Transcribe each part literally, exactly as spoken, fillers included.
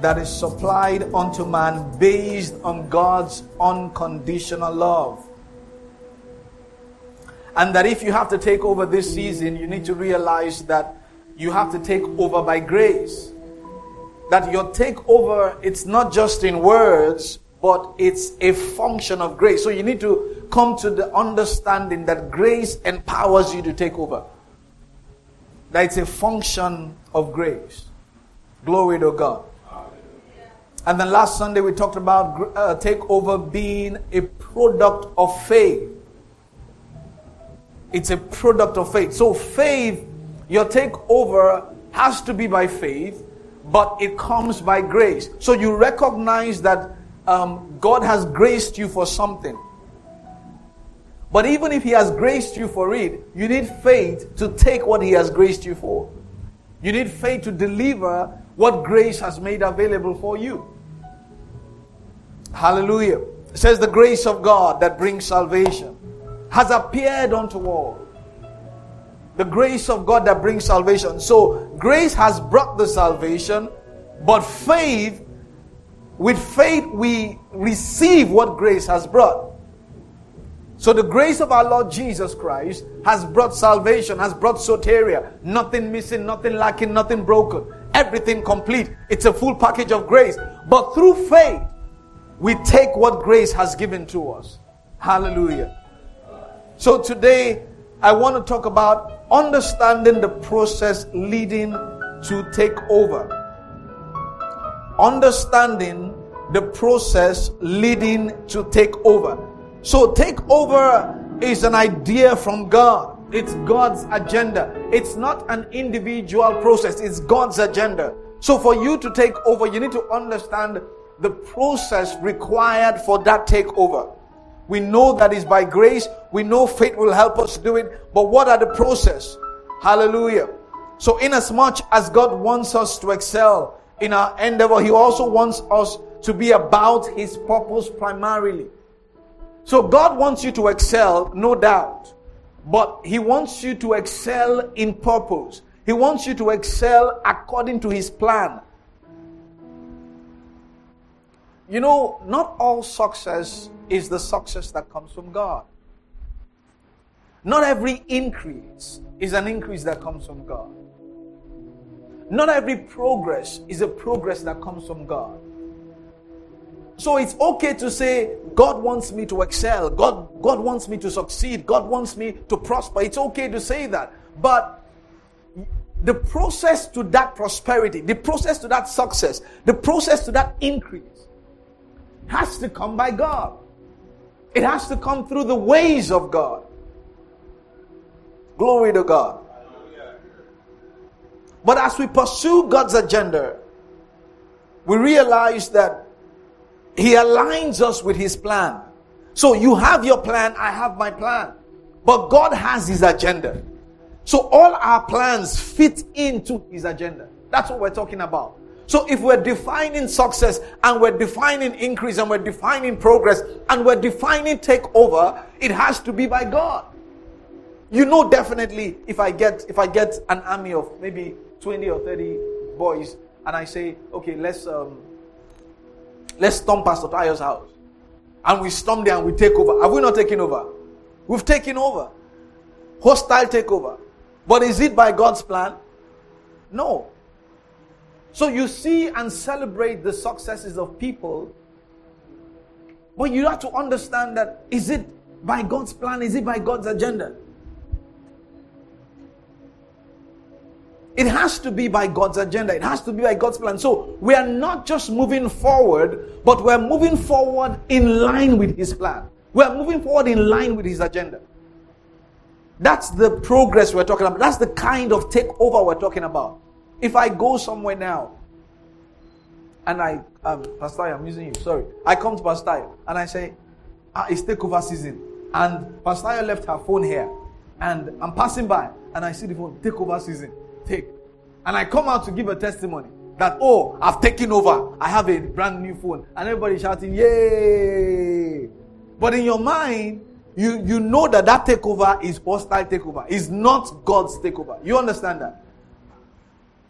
that is supplied unto man based on God's unconditional love. And that if you have to take over this season, you need to realize that you have to take over by grace. That your takeover, it's not just in words, but it's a function of grace. So you need to come to the understanding that grace empowers you to take over. That it's a function of grace. Glory to God. And then last Sunday we talked about uh, takeover being a product of faith. It's a product of faith. So faith, your takeover has to be by faith, but it comes by grace. So you recognize that um, God has graced you for something. But even if He has graced you for it, you need faith to take what He has graced you for. You need faith to deliver what grace has made available for you. Hallelujah. It says the grace of God that brings salvation has appeared unto all. The grace of God that brings salvation. So grace has brought the salvation, but faith, with faith we receive what grace has brought. So the grace of our Lord Jesus Christ has brought salvation, has brought soteria. Nothing missing, nothing lacking, nothing broken. Everything complete. It's a full package of grace. But through faith, we take what grace has given to us. Hallelujah. So today, I want to talk about understanding the process leading to takeover. Understanding the process leading to takeover. So takeover is an idea from God. It's God's agenda. It's not an individual process. It's God's agenda. So for you to take over, you need to understand the process required for that takeover. We know that is by grace. We know faith will help us do it. But what are the process? Hallelujah. So inasmuch as God wants us to excel in our endeavor, He also wants us to be about His purpose primarily. So God wants you to excel, no doubt. But He wants you to excel in purpose. He wants you to excel according to His plan. You know, not all success is the success that comes from God. Not every increase is an increase that comes from God. Not every progress is a progress that comes from God. So it's okay to say, God wants me to excel. God, God wants me to succeed. God wants me to prosper. It's okay to say that. But the process to that prosperity, the process to that success, the process to that increase has to come by God. It has to come through the ways of God. Glory to God. But as we pursue God's agenda, we realize that He aligns us with His plan. So you have your plan, I have my plan. But God has His agenda. So all our plans fit into His agenda. That's what we're talking about. So if we're defining success, and we're defining increase, and we're defining progress, and we're defining takeover, it has to be by God. You know definitely, if I get if I get an army of maybe twenty or thirty boys, and I say, okay, let's... um. Let's storm Pastor Tayo's house. And we storm there and we take over. Have we not taken over? We've taken over. Hostile takeover. But is it by God's plan? No. So you see and celebrate the successes of people. But you have to understand that, is it by God's plan? Is it by God's agenda? It has to be by God's agenda. It has to be by God's plan. So we are not just moving forward, but we're moving forward in line with His plan. We're moving forward in line with His agenda. That's the progress we're talking about. That's the kind of takeover we're talking about. If I go somewhere now, And I, um, Pastor, I'm using you, sorry. I come to Pastor and I say, ah, it's takeover season. And Pastor left her phone here. And I'm passing by and I see the phone, takeover season, take. And I come out to give a testimony that, oh, I've taken over. I have a brand new phone. And everybody shouting, yay. But in your mind, you, you know that that takeover is hostile takeover. It's not God's takeover. You understand that?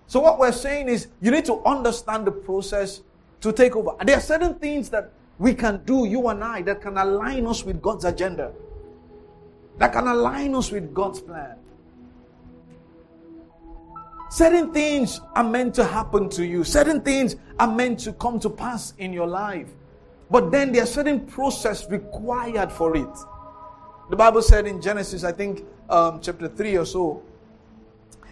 So what we're saying is, you need to understand the process to take over. There are certain things that we can do, you and I, that can align us with God's agenda. That can align us with God's plan. Certain things are meant to happen to you. Certain things are meant to come to pass in your life. But then there are certain process required for it. The Bible said in Genesis, I think, um, chapter three or so,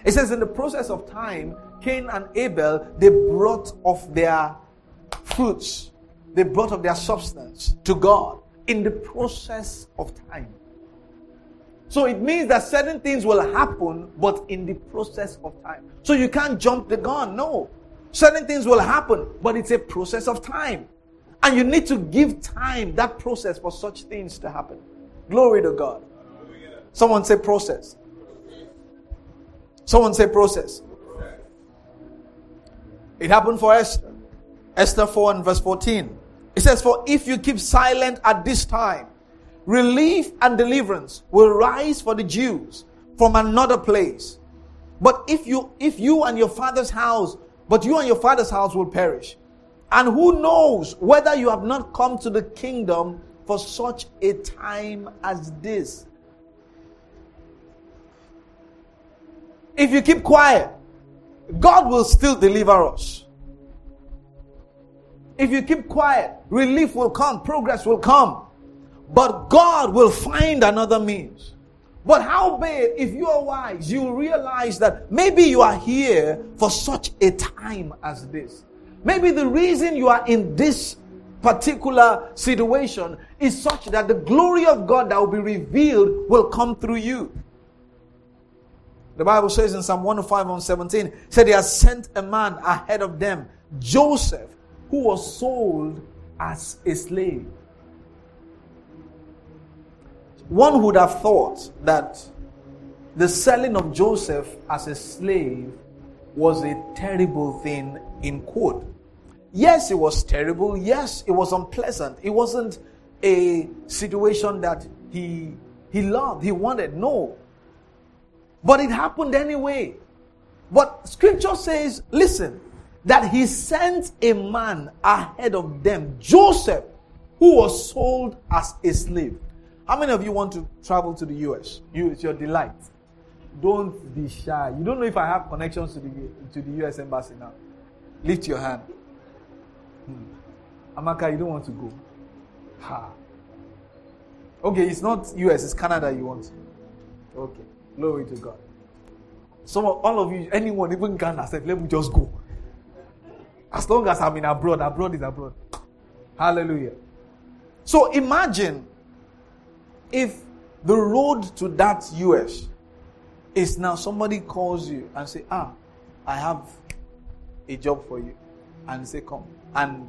it says, in the process of time, Cain and Abel, they brought of their fruits. They brought of their substance to God in the process of time. So it means that certain things will happen, but in the process of time. So you can't jump the gun, no. Certain things will happen, but it's a process of time. And you need to give time, that process, for such things to happen. Glory to God. Someone say process. Someone say process. It happened for Esther. Esther four and verse fourteen. It says, for if you keep silent at this time, relief and deliverance will rise for the Jews from another place. But if you if you and your father's house, but you and your father's house will perish. And who knows whether you have not come to the kingdom for such a time as this. If you keep quiet, God will still deliver us. If you keep quiet, relief will come, progress will come. But God will find another means. But howbeit, if you are wise, you will realize that maybe you are here for such a time as this. Maybe the reason you are in this particular situation is such that the glory of God that will be revealed will come through you. The Bible says in Psalm one oh five verse seventeen, said he has sent a man ahead of them, Joseph, who was sold as a slave. One would have thought that the selling of Joseph as a slave was a terrible thing in quote. Yes, it was terrible. Yes, it was unpleasant. It wasn't a situation that he, he loved, he wanted. No. But it happened anyway. But scripture says, listen, that he sent a man ahead of them, Joseph, who was sold as a slave. How many of you want to travel to the U S? You, it's your delight. Don't be shy. You don't know if I have connections to the to the U S embassy now. Lift your hand. Hmm. Amaka, you don't want to go. Ha. Okay, it's not U S, it's Canada you want. Okay. Glory to God. Some of, all of you, anyone, even Ghana, said, let me just go. As long as I'm in abroad, abroad is abroad. Hallelujah. So imagine if the road to that U S is now somebody calls you and say, ah, I have a job for you. And say, come. And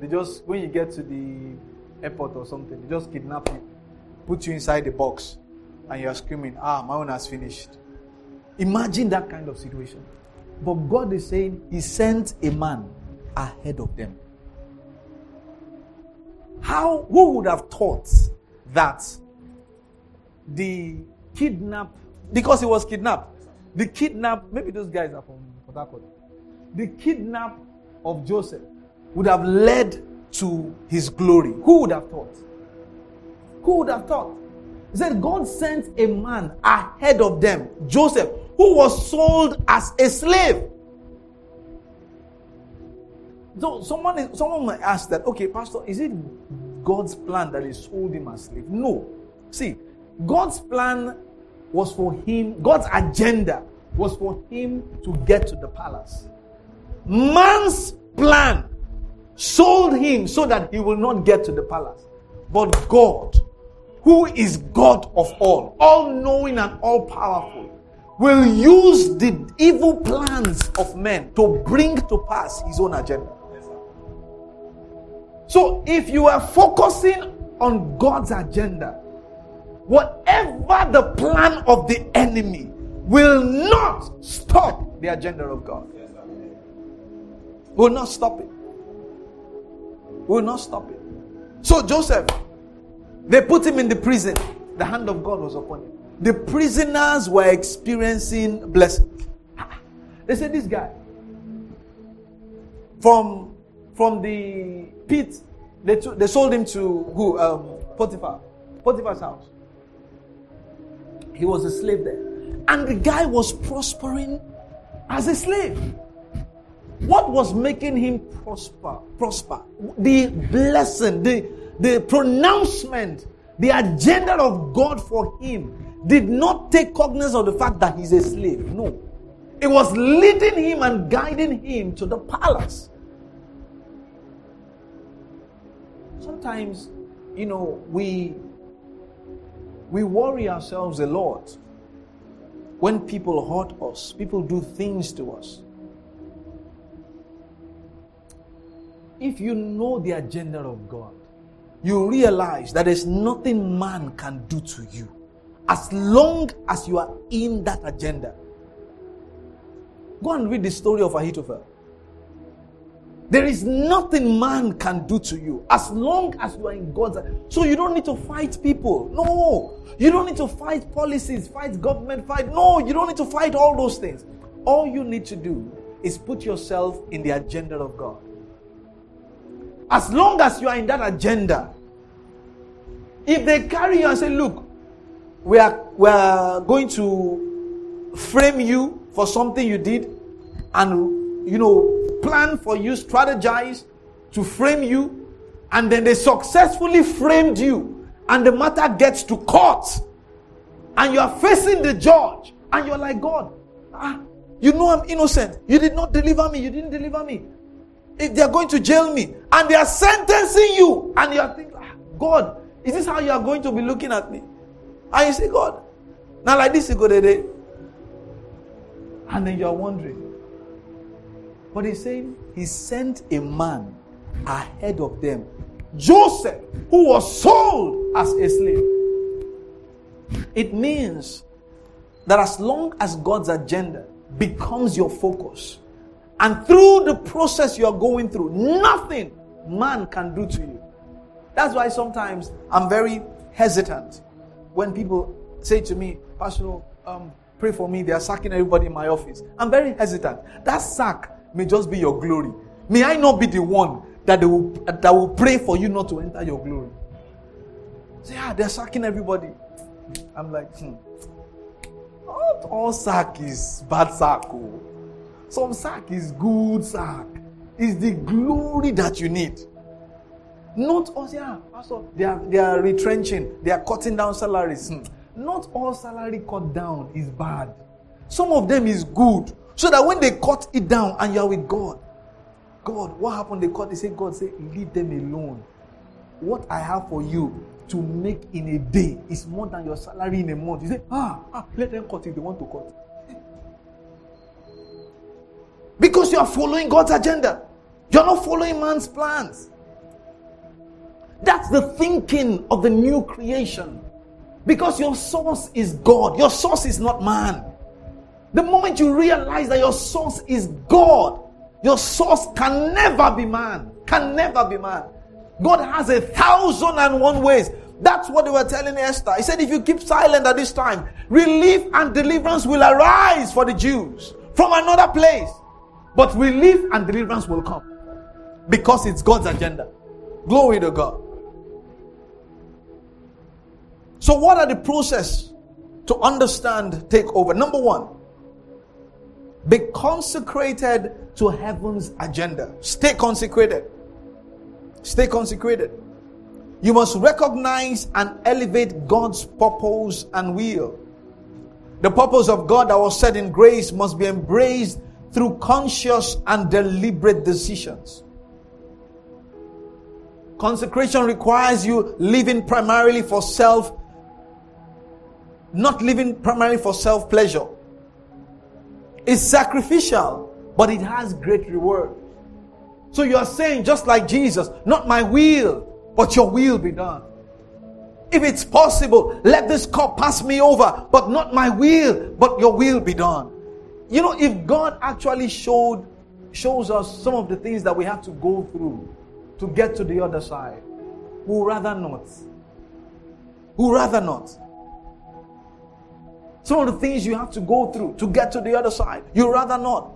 they just, when you get to the airport or something, they just kidnap you, put you inside the box. And you are screaming, ah, my own has finished. Imagine that kind of situation. But God is saying, he sent a man ahead of them. How, who would have thought that the kidnap, because he was kidnapped, the kidnap, maybe those guys are from Port Harcourt, the kidnap of Joseph would have led to his glory. Who would have thought? Who would have thought? He said, God sent a man ahead of them, Joseph, who was sold as a slave. So someone is, someone might ask that, okay, Pastor, is it God's plan that he sold him as a slave? No. See, God's plan was for him, God's agenda was for him to get to the palace. Man's plan sold him so that he will not get to the palace. But God, who is God of all, all-knowing and all-powerful, will use the evil plans of men to bring to pass his own agenda. So if you are focusing on God's agenda, whatever the plan of the enemy will not stop the agenda of God. Will not stop it. Will not stop it. So Joseph, they put him in the prison. The hand of God was upon him. The prisoners were experiencing blessing. They said, this guy, from, from the pit, they, took, they sold him to who? Um, Potiphar. Potiphar's house. He was a slave there. And the guy was prospering as a slave. What was making him prosper? Prosper. The blessing, the, the pronouncement, the agenda of God for him did not take cognizance of the fact that he's a slave. No. It was leading him and guiding him to the palace. Sometimes, you know, we we worry ourselves a lot when people hurt us, people do things to us. If you know the agenda of God, you realize that there's nothing man can do to you as long as you are in that agenda. Go and read the story of Ahitophel. There is nothing man can do to you as long as you are in God's. So you don't need to fight people. No. You don't need to fight policies, fight government, fight. No, you don't need to fight all those things. All you need to do is put yourself in the agenda of God. As long as you are in that agenda, if they carry you and say, look, we are, we are going to frame you for something you did and, you know, plan for you, strategize to frame you, and then they successfully framed you, and the matter gets to court, and you are facing the judge, and you're like, God, ah, you know I'm innocent. You did not deliver me. You didn't deliver me. If they are going to jail me, and they are sentencing you, and you are thinking, ah, God, is this how you are going to be looking at me? And you say, God, now like this you go today, and then you are wondering. But he's saying he sent a man ahead of them, Joseph, who was sold as a slave. It means that as long as God's agenda becomes your focus, and through the process you are going through, nothing man can do to you. That's why sometimes I'm very hesitant when people say to me, Pastor, um, pray for me, they are sacking everybody in my office. I'm very hesitant. That sack may just be your glory. May I not be the one that they will that will pray for you not to enter your glory. Say, ah, they're sacking everybody. I'm like, hmm. Not all sack is bad sack. Oh. Some sack is good sack. It's the glory that you need. Not all, yeah, Pastor, they are, they are retrenching. They are cutting down salaries. Hmm. Not all salary cut down is bad. Some of them is good. So that when they cut it down and you are with God, God, what happened? They cut. They say, God, say, leave them alone. What I have for you to make in a day is more than your salary in a month. You say, ah, ah let them cut if they want to cut. Because you are following God's agenda. You are not following man's plans. That's the thinking of the new creation. Because your source is God. Your source is not man. The moment you realize that your source is God, your source can never be man. Can never be man. God has a thousand and one ways. That's what they were telling Esther. He said, if you keep silent at this time, relief and deliverance will arise for the Jews from another place. But relief and deliverance will come because it's God's agenda. Glory to God. So what are the process to understand take over? Number one, be consecrated to heaven's agenda. Stay consecrated. Stay consecrated. You must recognize and elevate God's purpose and will. The purpose of God that was set in grace must be embraced through conscious and deliberate decisions. Consecration requires you living primarily for self, not living primarily for self-pleasure. It's sacrificial, but it has great reward. So you are saying, just like Jesus, not my will, but your will be done. If it's possible, let this cup pass me over, but not my will, but your will be done. You know, if God actually showed shows us some of the things that we have to go through to get to the other side, we would rather not. We would rather not. Some of the things you have to go through to get to the other side, you'd rather not.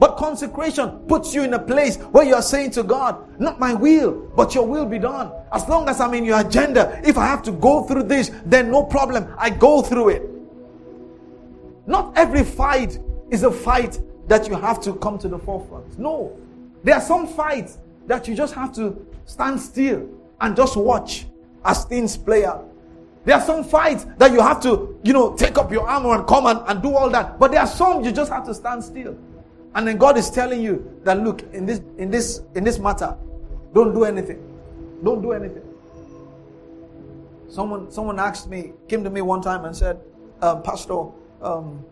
But consecration puts you in a place where you are saying to God, not my will, but your will be done. As long as I'm in your agenda, if I have to go through this, then no problem, I go through it. Not every fight is a fight that you have to come to the forefront. No. There are some fights that you just have to stand still and just watch as things play out. There are some fights that you have to, you know, take up your armor and come and, and do all that. But there are some you just have to stand still. And then God is telling you that, look, in this in this in this matter, don't do anything. Don't do anything. Someone someone asked me, came to me one time and said, um, Pastor, um,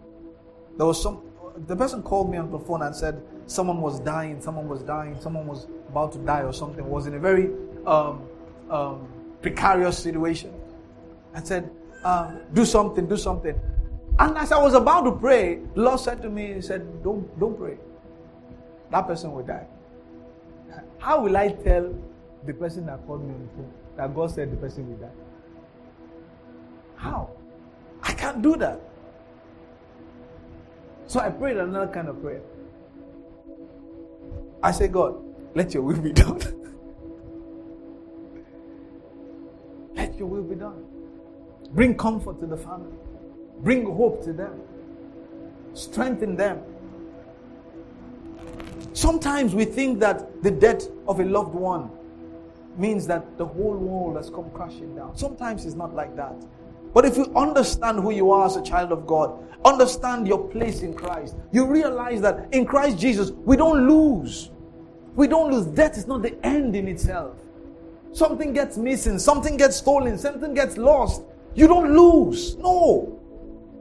there was some the person called me on the phone and said someone was dying, someone was dying, someone was about to die or something, was in a very um, um, precarious situation. I said, um, do something, do something. And as I was about to pray, the Lord said to me, he said, don't, don't pray. That person will die. How will I tell the person that called me on the phone that God said the person will die? How? I can't do that. So I prayed another kind of prayer. I said, God, let your will be done. Let your will be done. Bring comfort to the family. Bring hope to them. Strengthen them. Sometimes we think that the death of a loved one means that the whole world has come crashing down. Sometimes it's not like that. But if you understand who you are as a child of God, understand your place in Christ, you realize that in Christ Jesus, we don't lose. We don't lose. Death is not the end in itself. Something gets missing, something gets stolen, something gets lost. You don't lose. No.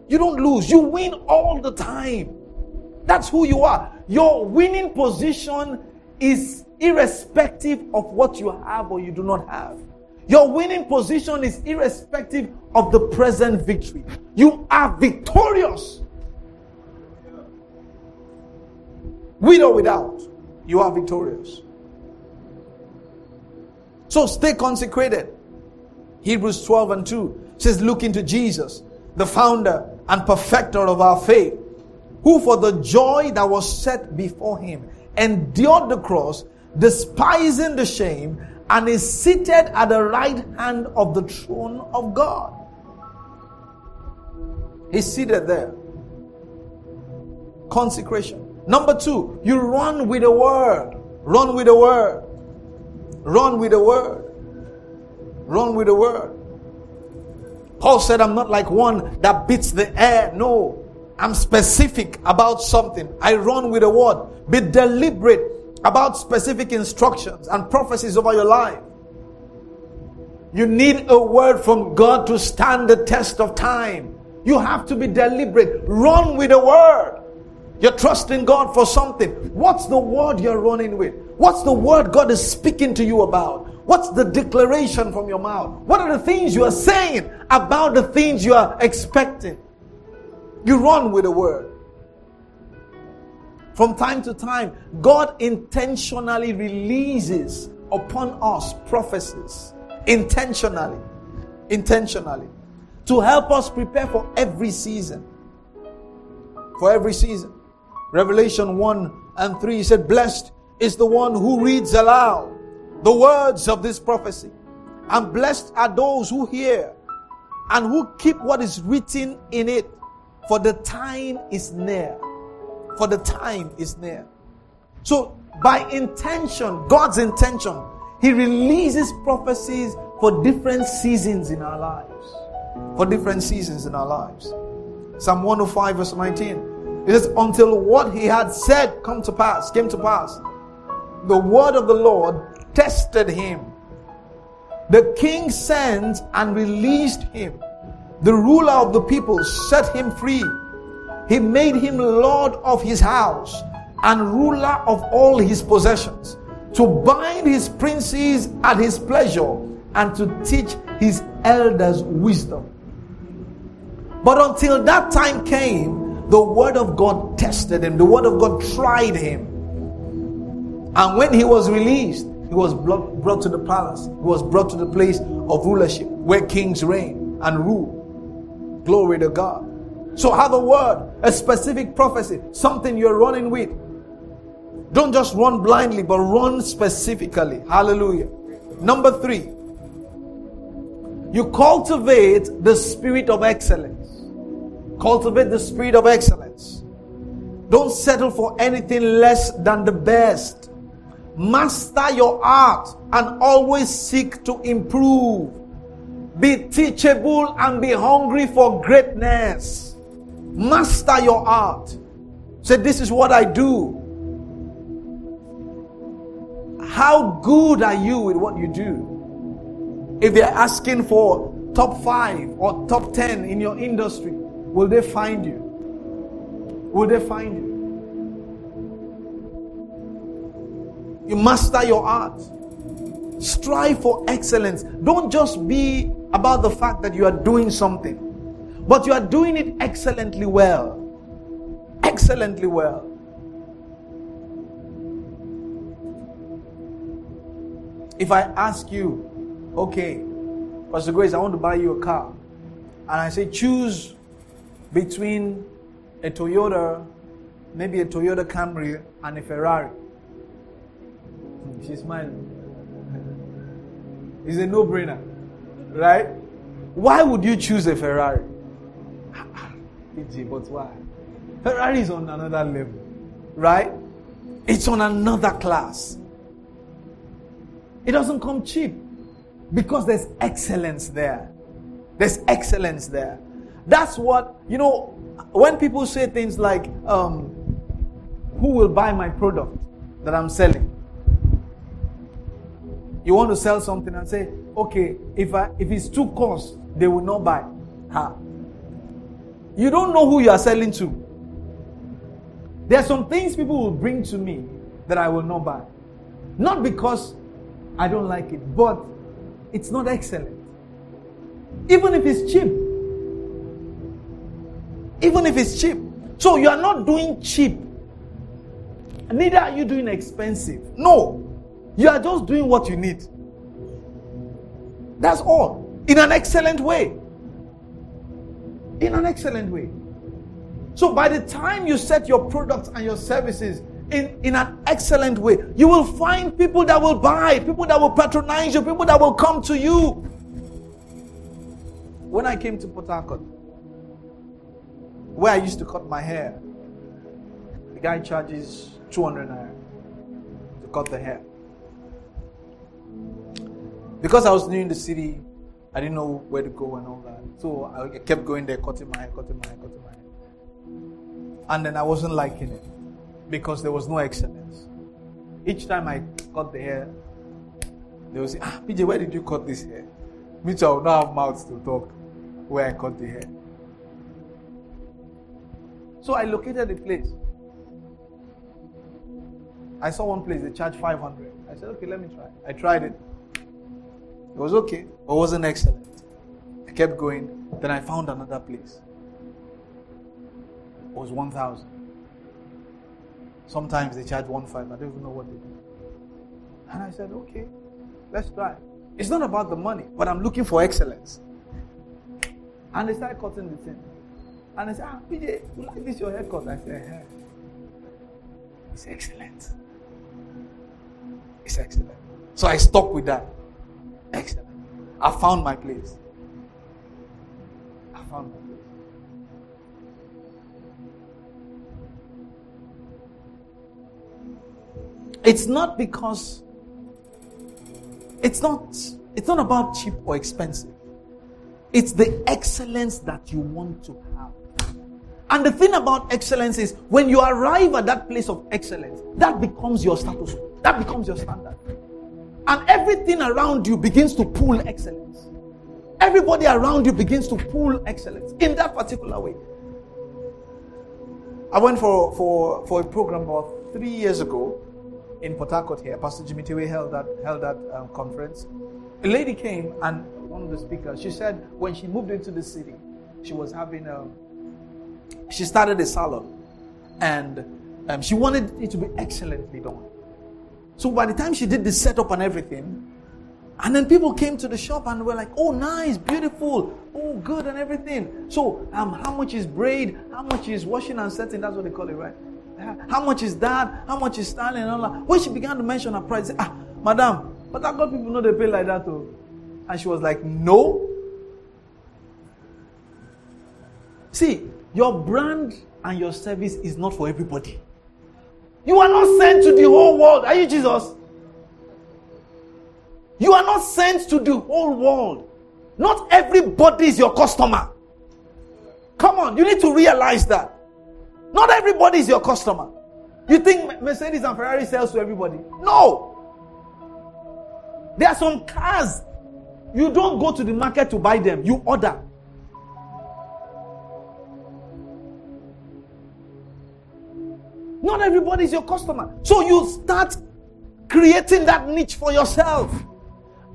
You don't lose. You win all the time. That's who you are. Your winning position is irrespective of what you have or you do not have. Your winning position is irrespective of the present victory. You are victorious. With or without, you are victorious. So stay consecrated. Hebrews twelve and two says, look into Jesus, the founder and perfecter of our faith, who for the joy that was set before him endured the cross, despising the shame, and is seated at the right hand of the throne of God. He's seated there. Consecration. Number two, you run with the word. Run with the word. Run with the word. Run with the word. Paul said, I'm not like one that beats the air. No. I'm specific about something. I run with the word. Be deliberate about specific instructions and prophecies over your life. You need a word from God to stand the test of time. You have to be deliberate. Run with the word. You're trusting God for something. What's the word you're running with? What's the word God is speaking to you about? What's the declaration from your mouth? What are the things you are saying about the things you are expecting? You run with the word. From time to time, God intentionally releases upon us prophecies. Intentionally. Intentionally. To help us prepare for every season. For every season. Revelation one and three, he said, blessed is the one who reads aloud the words of this prophecy. And blessed are those who hear and who keep what is written in it. For the time is near. For the time is near. So by intention, God's intention, he releases prophecies for different seasons in our lives. For different seasons in our lives. Psalm one oh five verse nineteen. It says, until what he had said come to pass, came to pass. The word of the Lord tested him. The king sent and released him. The ruler of the people set him free. He made him lord of his house and ruler of all his possessions, to bind his princes at his pleasure and to teach his elders wisdom. But until that time came, the word of God tested him. The word of God tried him. And when he was released, he was brought to the palace. He was brought to the place of rulership where kings reign and rule. Glory to God. So have a word, a specific prophecy, something you're running with. Don't just run blindly, but run specifically. Hallelujah. Number three, you cultivate the spirit of excellence. Cultivate the spirit of excellence. Don't settle for anything less than the best. Master your art and always seek to improve. Be teachable and be hungry for greatness. Master your art. Say, this is what I do. How good are you with what you do? If they're asking for top five or top ten in your industry, will they find you? Will they find you? You master your art. Strive for excellence. Don't just be about the fact that you are doing something, but you are doing it excellently well. Excellently well. If I ask you, okay, Pastor Grace, I want to buy you a car, and I say choose between a Toyota, maybe a Toyota Camry and a Ferrari. She's smiling. It's a no-brainer, right? Why would you choose a Ferrari? But why? Ferrari is on another level, right? It's on another class. It doesn't come cheap because there's excellence there. There's excellence there. That's what, you know, when people say things like, um, who will buy my product that I'm selling? You want to sell something and say, okay, if I, if it's too cost, they will not buy. Ha. You don't know who you are selling to. There are some things people will bring to me that I will not buy. Not because I don't like it, but it's not excellent. Even if it's cheap. Even if it's cheap. So you are not doing cheap. Neither are you doing expensive. No. You are just doing what you need. That's all. In an excellent way. In an excellent way. So by the time you set your products and your services In, in an excellent way, you will find people that will buy, people that will patronize you, people that will come to you. When I came to Port Harcourt, where I used to cut my hair, the guy charges two hundred naira to cut the hair. Because I was new in the city, I didn't know where to go and all that. So I kept going there, cutting my hair, cutting my hair, cutting my hair. And then I wasn't liking it, because there was no excellence. Each time I cut the hair, they would say, ah, P J, where did you cut this hair? Me too, I would not have mouths to talk where I cut the hair. So I located the place. I saw one place, they charged five hundred. I said, okay, let me try. I tried it. It was okay, but it wasn't excellent. I kept going. Then I found another place. It was one thousand. Sometimes they charge one five. I don't even know what they do. And I said, okay, let's try. It's not about the money, but I'm looking for excellence. And they started cutting the thing. And they said, ah, P J, you like this your haircut? I said, yeah. It's excellent. It's excellent. So I stuck with that. Excellent. I found my place. I found my place. It's not because it's not it's not about cheap or expensive. It's the excellence that you want to have. And the thing about excellence is, when you arrive at that place of excellence, that becomes your status. That becomes your standard. And everything around you begins to pull excellence. Everybody around you begins to pull excellence in that particular way. I went for, for, for a program about three years ago in Port Harcourt here. Pastor Jimmy Tewe held that, held that um, conference. A lady came, and one of the speakers, she said when she moved into the city, she was having a, she started a salon, and um, she wanted it to be excellently done. So by the time she did the setup and everything, and then people came to the shop and were like, oh, nice, beautiful, oh, good and everything. So um, how much is braid? How much is washing and setting? That's what they call it, right? How much is that? How much is styling and all that? When she began to mention her price, ah, madam, but I got people know they pay like that too. And she was like, no. See, your brand and your service is not for everybody. You are not sent to the whole world. Are you Jesus? You are not sent to the whole world. Not everybody is your customer. Come on, you need to realize that. Not everybody is your customer. You think Mercedes and Ferrari sells to everybody? No. There are some cars. You don't go to the market to buy them. You order. Not everybody is your customer. So you start creating that niche for yourself.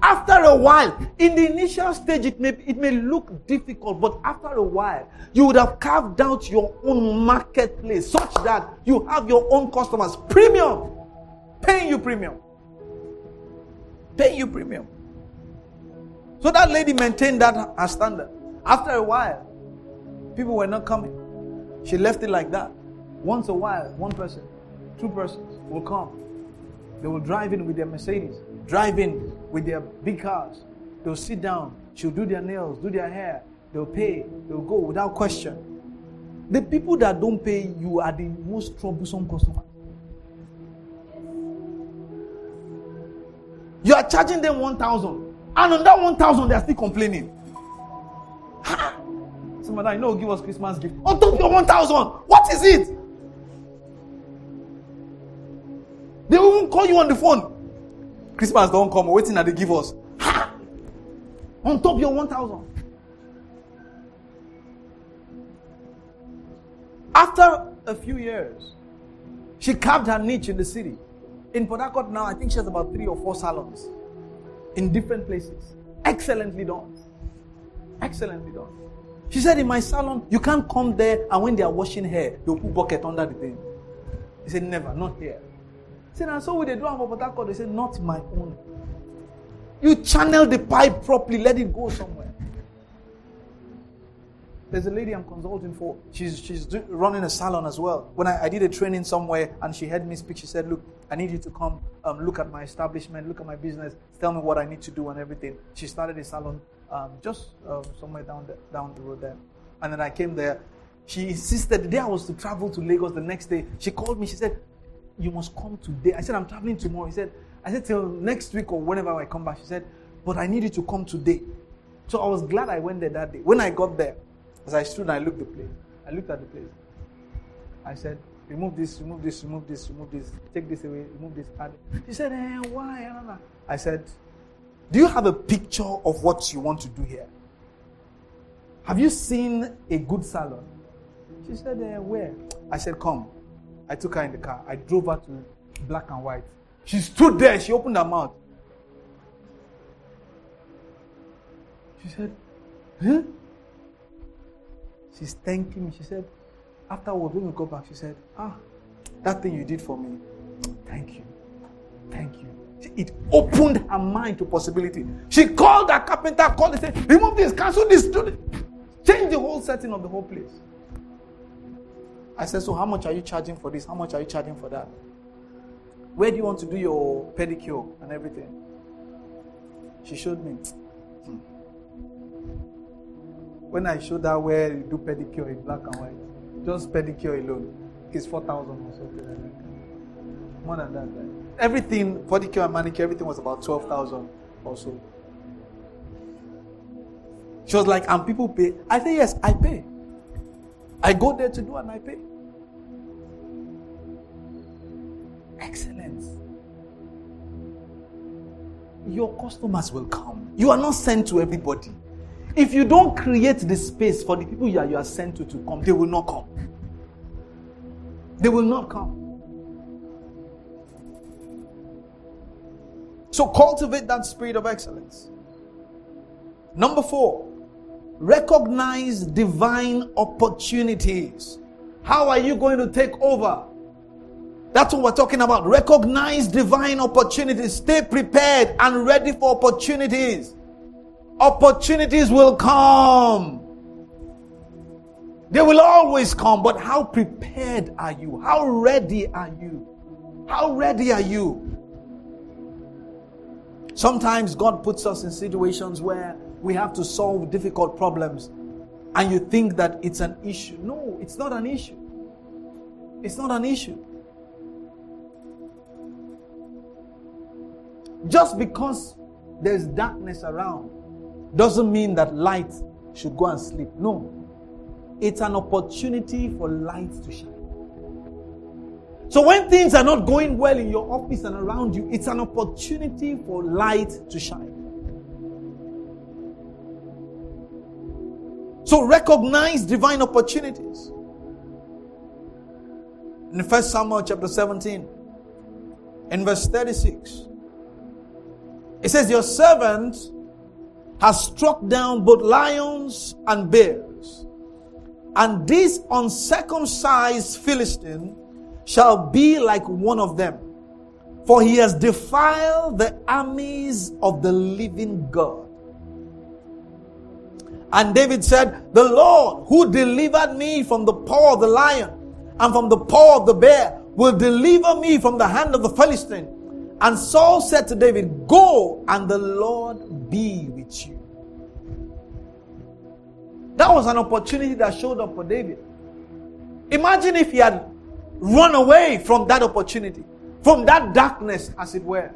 After a while, in the initial stage, it may, it may look difficult, but after a while, you would have carved out your own marketplace such that you have your own customers. Premium. Paying you premium. Paying you premium. So that lady maintained that as standard. After a while, people were not coming. She left it like that. Once a while, one person, two persons will come. They will drive in with their Mercedes, drive in with their big cars. They'll sit down. She'll do their nails, do their hair. They'll pay. They'll go without question. The people that don't pay you are the most troublesome customers. You are charging them one thousand. And on that one thousand, they are still complaining. Ha! Somebody, you know, give us Christmas gift. On top of your one thousand, what is it? They won't call you on the phone. Christmas don't come. We're waiting that they give us. Ha! On top of your one thousand. After a few years, she carved her niche in the city. In Port Harcourt now, I think she has about three or four salons in different places. Excellently done. Excellently done. She said, in my salon, you can't come there and when they are washing hair, they'll put bucket under the thing. He said, never, not here. Said, and so with the drum of Port Harcourt, they said, not my own. You channel the pipe properly, let it go somewhere. There's a lady I'm consulting for. She's she's do, running a salon as well. When I, I did a training somewhere and she heard me speak, she said, look, I need you to come um, look at my establishment, look at my business, tell me what I need to do and everything. She started a salon um, just um, somewhere down the, down the road there. And then I came there. She insisted, the day I was to travel to Lagos the next day, she called me, she said, you must come today. I said, I'm traveling tomorrow. He said, I said, till next week or whenever I come back. She said, but I need you to come today. So I was glad I went there that day. When I got there, as I stood and I looked the place, I looked at the place. I said, remove this, remove this, remove this, remove this, take this away, remove this. She said, eh, why? I said, do you have a picture of what you want to do here? Have you seen a good salon? She said, eh, where? I said, come. I took her in the car. I drove her to Black and White. She stood there. She opened her mouth. She said, huh? She's thanking me. She said, afterwards, when we go back, she said, ah, that thing you did for me, thank you. Thank you. It opened her mind to possibility. She called her carpenter, called and said, remove this, cancel this, do this. Change the whole setting of the whole place. I said, so how much are you charging for this? How much are you charging for that? Where do you want to do your pedicure and everything? She showed me. When I showed her where you do pedicure in Black and White, just pedicure alone, it's four thousand or something like that. More than that, right? Everything, pedicure and manicure, everything was about twelve thousand or so. She was like, and people pay? I said, yes, I pay. I go there to do and I pay. Excellence. Your customers will come. You are not sent to everybody. If you don't create the space for the people you are, you are sent to to come, they will not come. They will not come. So cultivate that spirit of excellence. Number four, recognize divine opportunities. How are you going to take over? That's what we're talking about. Recognize divine opportunities. Stay prepared and ready for opportunities. Opportunities will come. They will always come. But how prepared are you? How ready are you? How ready are you? Sometimes God puts us in situations where we have to solve difficult problems, and you think that it's an issue. No, it's not an issue. It's not an issue. Just because there's darkness around doesn't mean that light should go and sleep. No. It's an opportunity for light to shine. So when things are not going well in your office and around you, it's an opportunity for light to shine. So recognize divine opportunities. In First Samuel chapter seventeen, in verse thirty-six, it says, "Your servant has struck down both lions and bears, and this uncircumcised Philistine shall be like one of them, for he has defiled the armies of the living God." And David said, "The Lord who delivered me from the paw of the lion and from the paw of the bear will deliver me from the hand of the Philistine." And Saul said to David, "Go, and the Lord be with you." That was an opportunity that showed up for David. Imagine if he had run away from that opportunity, from that darkness, as it were.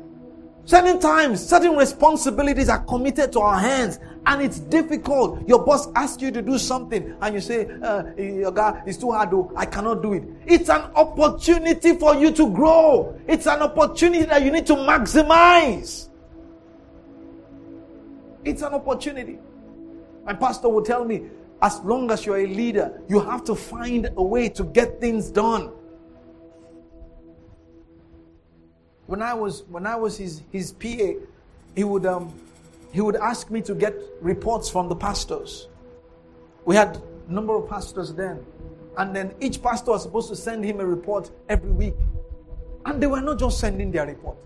Certain times, certain responsibilities are committed to our hands, and it's difficult. Your boss asks you to do something, and you say, uh, your guy, it's too hard, though. I cannot do it. It's an opportunity for you to grow. It's an opportunity that you need to maximize. It's an opportunity. My pastor will tell me, as long as you're a leader, you have to find a way to get things done. When I was when I was his his P A, he would um, he would ask me to get reports from the pastors. We had a number of pastors then, and then each pastor was supposed to send him a report every week, and they were not just sending their report.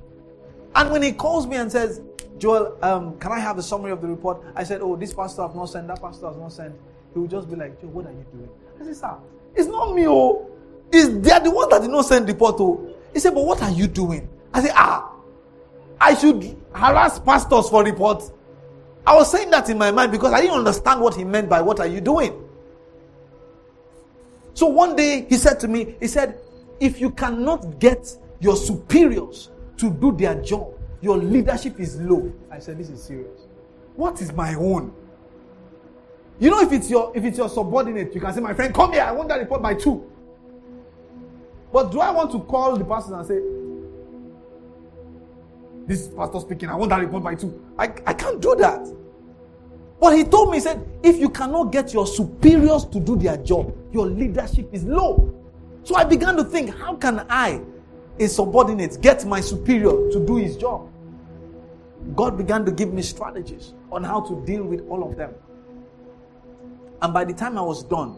And when he calls me and says, "Joel, um, can I have a summary of the report?" I said, "Oh, this pastor have not sent, that pastor has not sent." He would just be like, "Joel, what are you doing?" I said, "Sir, it's not me, oh, it's they're the one that did not send report, oh." He said, "But what are you doing?" I said, ah, I should harass pastors for reports. I was saying that in my mind because I didn't understand what he meant by "what are you doing?" So one day he said to me, he said, "If you cannot get your superiors to do their job, your leadership is low." I said, "This is serious. What is my own?" You know, if it's your if it's your subordinate, you can say, "My friend, come here, I want that report by two." But do I want to call the pastor and say, "This pastor speaking, I want that report by two." I, I can't do that. But he told me, he said, "If you cannot get your superiors to do their job, your leadership is low." So I began to think, how can I, a subordinate, get my superior to do his job? God began to give me strategies on how to deal with all of them. And by the time I was done,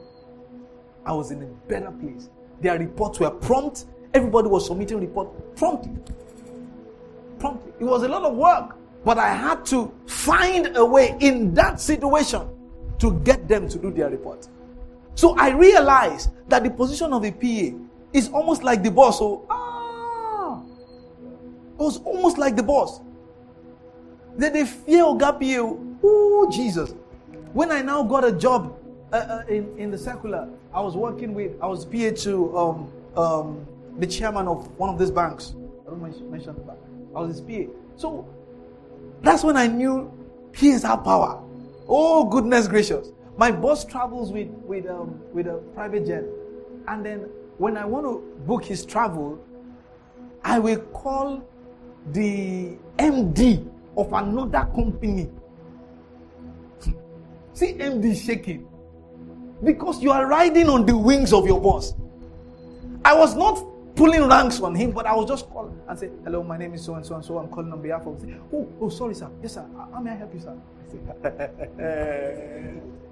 I was in a better place. Their reports were prompt. Everybody was submitting reports promptly. Promptly. It was a lot of work, but I had to find a way in that situation to get them to do their report. So I realized that the position of a P A is almost like the boss. So, ah, it was almost like the boss. Then they fear Oga P A. Oh, Jesus. When I now got a job uh, uh, in, in the secular, I was working with, I was P A to um, um, the chairman of one of these banks. I don't mention the bank. I was his P A. So that's when I knew P As have power. Oh, goodness gracious. My boss travels with with um, with a private jet. And then when I want to book his travel, I will call the M D of another company. See M D shaking. Because you are riding on the wings of your boss. I was not pulling ranks on him, but I was just calling and say, hello, my name is so and so and so. I'm calling on behalf of him. Oh, oh, sorry, sir. Yes, sir. How may I help you, sir?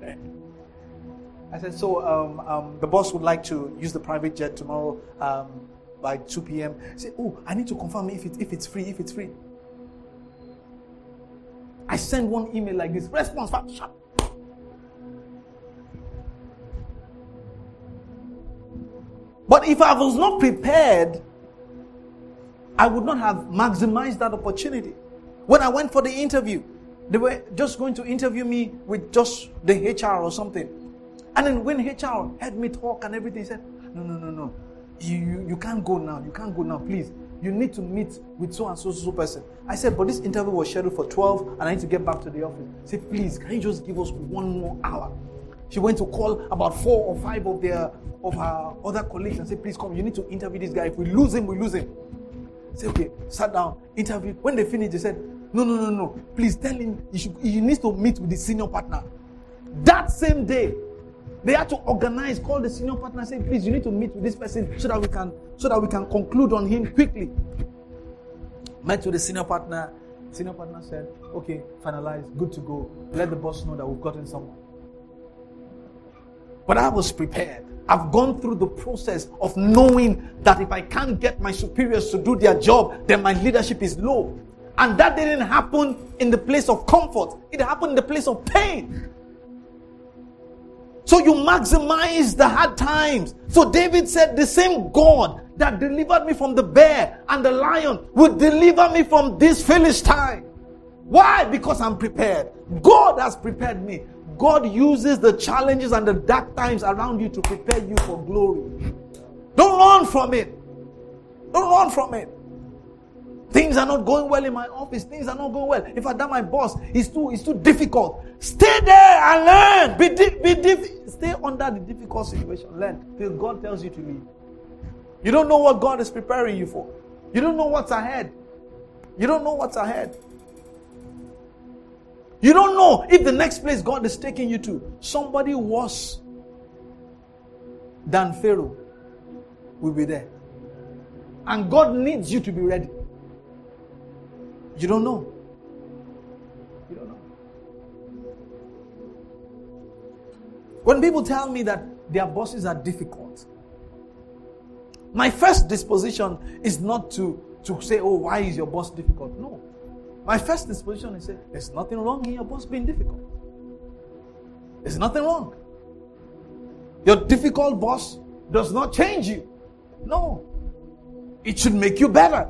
I said, I said so um, um, the boss would like to use the private jet tomorrow um, by two p.m. He said, oh, I need to confirm if, it, if it's free, if it's free. I send one email like this. Response, shut up. But if I was not prepared, I would not have maximized that opportunity. When I went for the interview, they were just going to interview me with just the H R or something. And then when H R had me talk and everything, he said, no, no, no, no. You, you, you can't go now. You can't go now, please. You need to meet with so and so, so person. I said, but this interview was scheduled for twelve and I need to get back to the office. He said, please, can you just give us one more hour? She went to call about four or five of their of her other colleagues and said, please come, you need to interview this guy. If we lose him, we lose him. I said, okay, sat down, interviewed. When they finished, they said, no, no, no, no. Please tell him he, should, he needs to meet with the senior partner. That same day, they had to organize, call the senior partner and say, please, you need to meet with this person so that we can so that we can conclude on him quickly. Met with the senior partner. Senior partner said, okay, finalized, good to go. Let the boss know that we've gotten someone. But I was prepared. I've gone through the process of knowing that if I can't get my superiors to do their job, then my leadership is low. And that didn't happen in the place of comfort. It happened in the place of pain. So you maximize the hard times. So David said, the same God that delivered me from the bear and the lion will deliver me from this Philistine. Why? Because I'm prepared. God has prepared me. God uses the challenges and the dark times around you to prepare you for glory. Don't run from it. Don't run from it. Things are not going well in my office. Things are not going well. In fact, that my boss is too is too difficult. Stay there and learn. Be di- be diff- stay under the difficult situation. Learn till God tells you to leave. You don't know what God is preparing you for. You don't know what's ahead. You don't know what's ahead. You don't know if the next place God is taking you to, somebody worse than Pharaoh will be there. And God needs you to be ready. You don't know. You don't know. When people tell me that their bosses are difficult, my first disposition is not to, to say, oh, why is your boss difficult? No. My first disposition is say, there's nothing wrong in your boss being difficult. There's nothing wrong. Your difficult boss does not change you. No. It should make you better.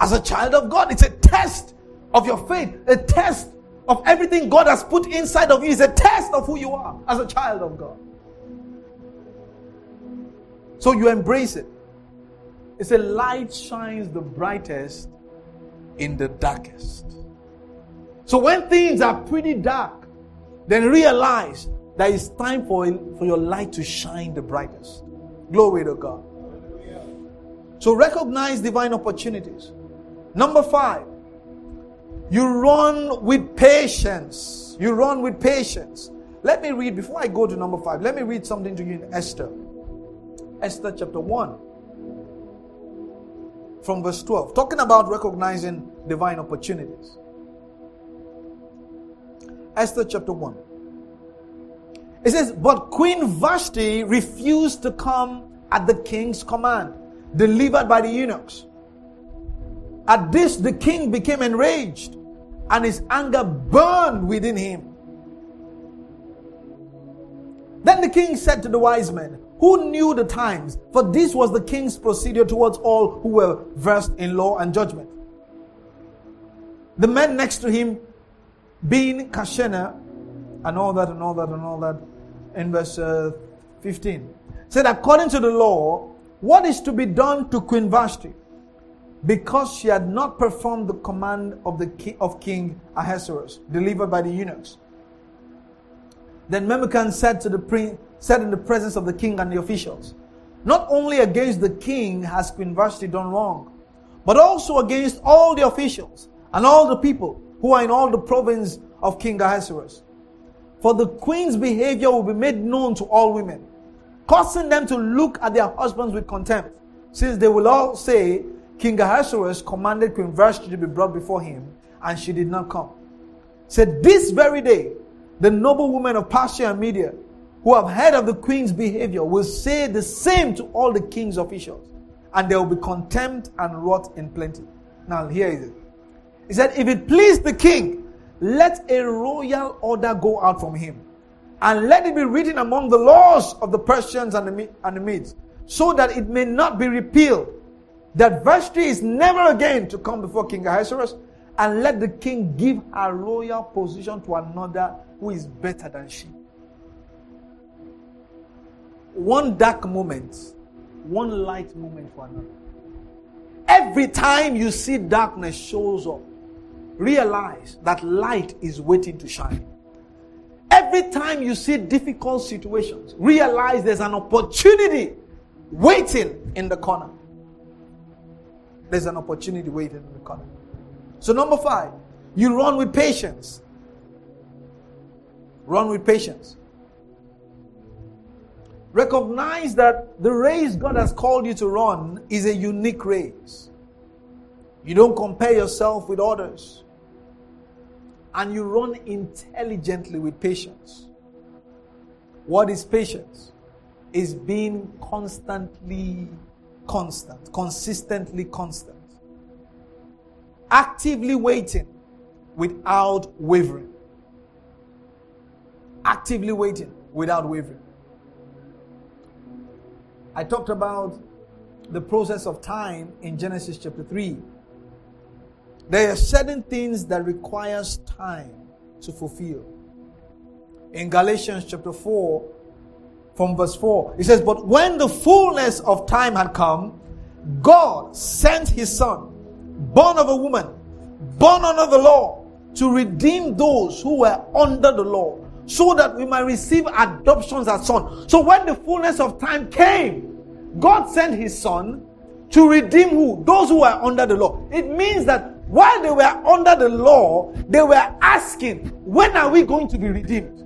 As a child of God, it's a test of your faith. A test of everything God has put inside of you. It's a test of who you are as a child of God. So you embrace it. It's a light shines the brightest in the darkest. So when things are pretty dark, then realize that it's time for, for your light to shine the brightest. Glory to God. Hallelujah. So recognize divine opportunities. Number five, you run with patience. You run with patience. Let me read, before I go to number five, let me read something to you in Esther. Esther chapter one. From verse twelve, talking about recognizing divine opportunities. Esther chapter one. It says, but Queen Vashti refused to come at the king's command, delivered by the eunuchs. At this, the king became enraged, and his anger burned within him. Then the king said to the wise men, who knew the times? For this was the king's procedure towards all who were versed in law and judgment. The men next to him, being Kashena, and all that, and all that, and all that, in verse uh, fifteen, said, according to the law, what is to be done to Queen Vashti? Because she had not performed the command of the ki- of King Ahasuerus, delivered by the eunuchs. Then Memucan said to the prince, said in the presence of the king and the officials, not only against the king has Queen Vashti done wrong, but also against all the officials and all the people who are in all the province of King Ahasuerus. For the queen's behavior will be made known to all women, causing them to look at their husbands with contempt. since they will all say, King Ahasuerus commanded Queen Vashti to be brought before him, and she did not come. Said, this very day, the noble women of Persia and Media, who have heard of the queen's behavior, will say the same to all the king's officials, and there will be contempt and wrath in plenty. Now here is it. He said, if it please the king, let a royal order go out from him, and let it be written among the laws of the Persians and the, and the Medes, so that it may not be repealed, that Vashti is never again to come before King Ahasuerus, and let the king give her royal position to another who is better than she. One dark moment, one light moment for another. Every time you see darkness shows up, realize that light is waiting to shine. Every time you see difficult situations, realize there's an opportunity waiting in the corner. There's an opportunity waiting in the corner. So number five, you run with patience. Run with patience. Recognize that the race God has called you to run is a unique race. You don't compare yourself with others. And you run intelligently with patience. What is patience? It's being constantly constant, consistently constant. Actively waiting without wavering. Actively waiting without wavering. I talked about the process of time in Genesis chapter three. There are certain things that requires time to fulfill. In Galatians chapter four, from verse four, it says, but when the fullness of time had come, God sent his son, born of a woman, born under the law, to redeem those who were under the law, so that we might receive adoptions as sons. So when the fullness of time came, God sent his son to redeem who? Those who were under the law. It means that while they were under the law, they were asking, when are we going to be redeemed?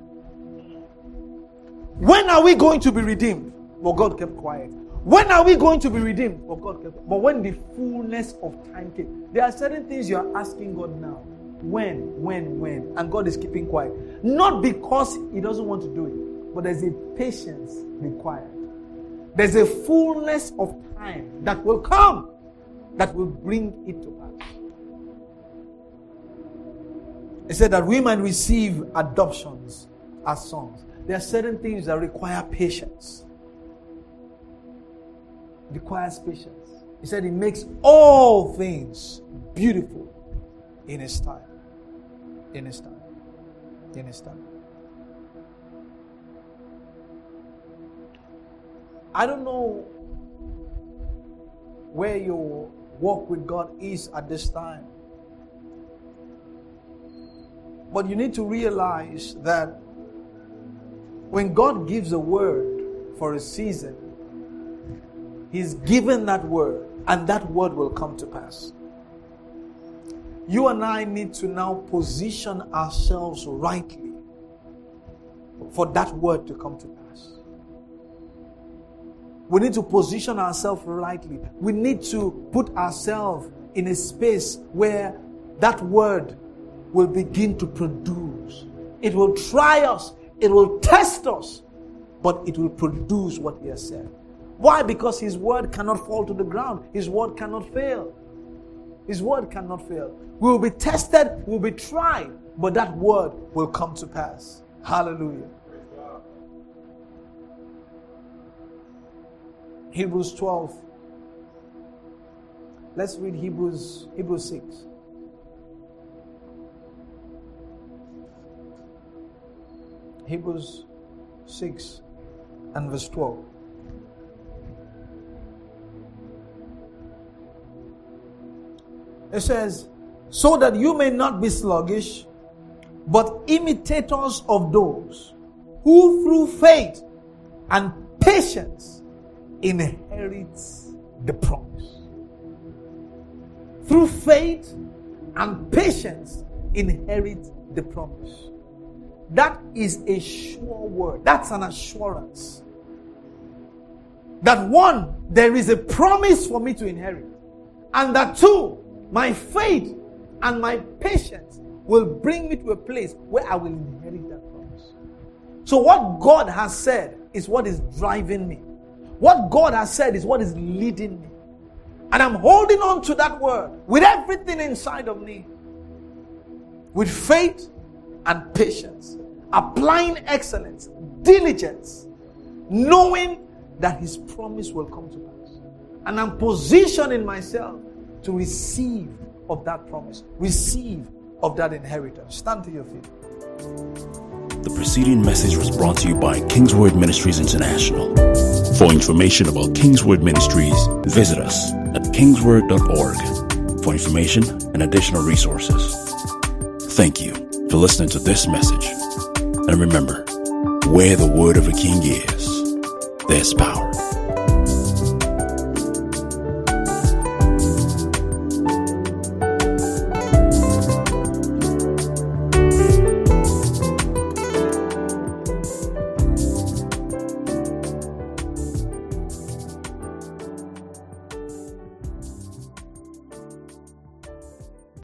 When are we going to be redeemed? But God kept quiet. When are we going to be redeemed? But God kept quiet. But when the fullness of time came, there are certain things you are asking God now. When, when, when? And God is keeping quiet. Not because he doesn't want to do it, but there's a patience required. There's a fullness of time that will come, that will bring it to us. It said that we might receive adoptions as sons. There are certain things that require patience. It requires patience. He said he makes all things beautiful in his time. In his time. In his time. I don't know where your walk with God is at this time. But you need to realize that when God gives a word for a season, he's given that word, and that word will come to pass. You and I need to now position ourselves rightly for that word to come to pass. We need to position ourselves rightly. We need to put ourselves in a space where that word will begin to produce. It will try us. It will test us. But it will produce what he has said. Why? Because his word cannot fall to the ground. His word cannot fail. His word cannot fail. We will be tested, we will be tried, but that word will come to pass. Hallelujah. Hebrews twelve. Let's read Hebrews, Hebrews six. Hebrews six and verse twelve. It says, so that you may not be sluggish, but imitators of those who through faith and patience inherit the promise. Through faith and patience inherit the promise. That is a sure word. That's an assurance. that one, there is a promise for me to inherit, and that two, my faith and my patience will bring me to a place where I will inherit that promise. So what God has said is what is driving me. What God has said is what is leading me. And I'm holding on to that word with everything inside of me. With faith and patience. Applying excellence, diligence. Knowing that His promise will come to pass. And I'm positioning myself to receive of that promise. Receive of that inheritance. Stand to your feet. The preceding message was brought to you by Kingsword Ministries International. For information about Kingsword Ministries, visit us at kingsword dot org for information and additional resources. Thank you for listening to this message. And remember, where the word of a king is, there's power.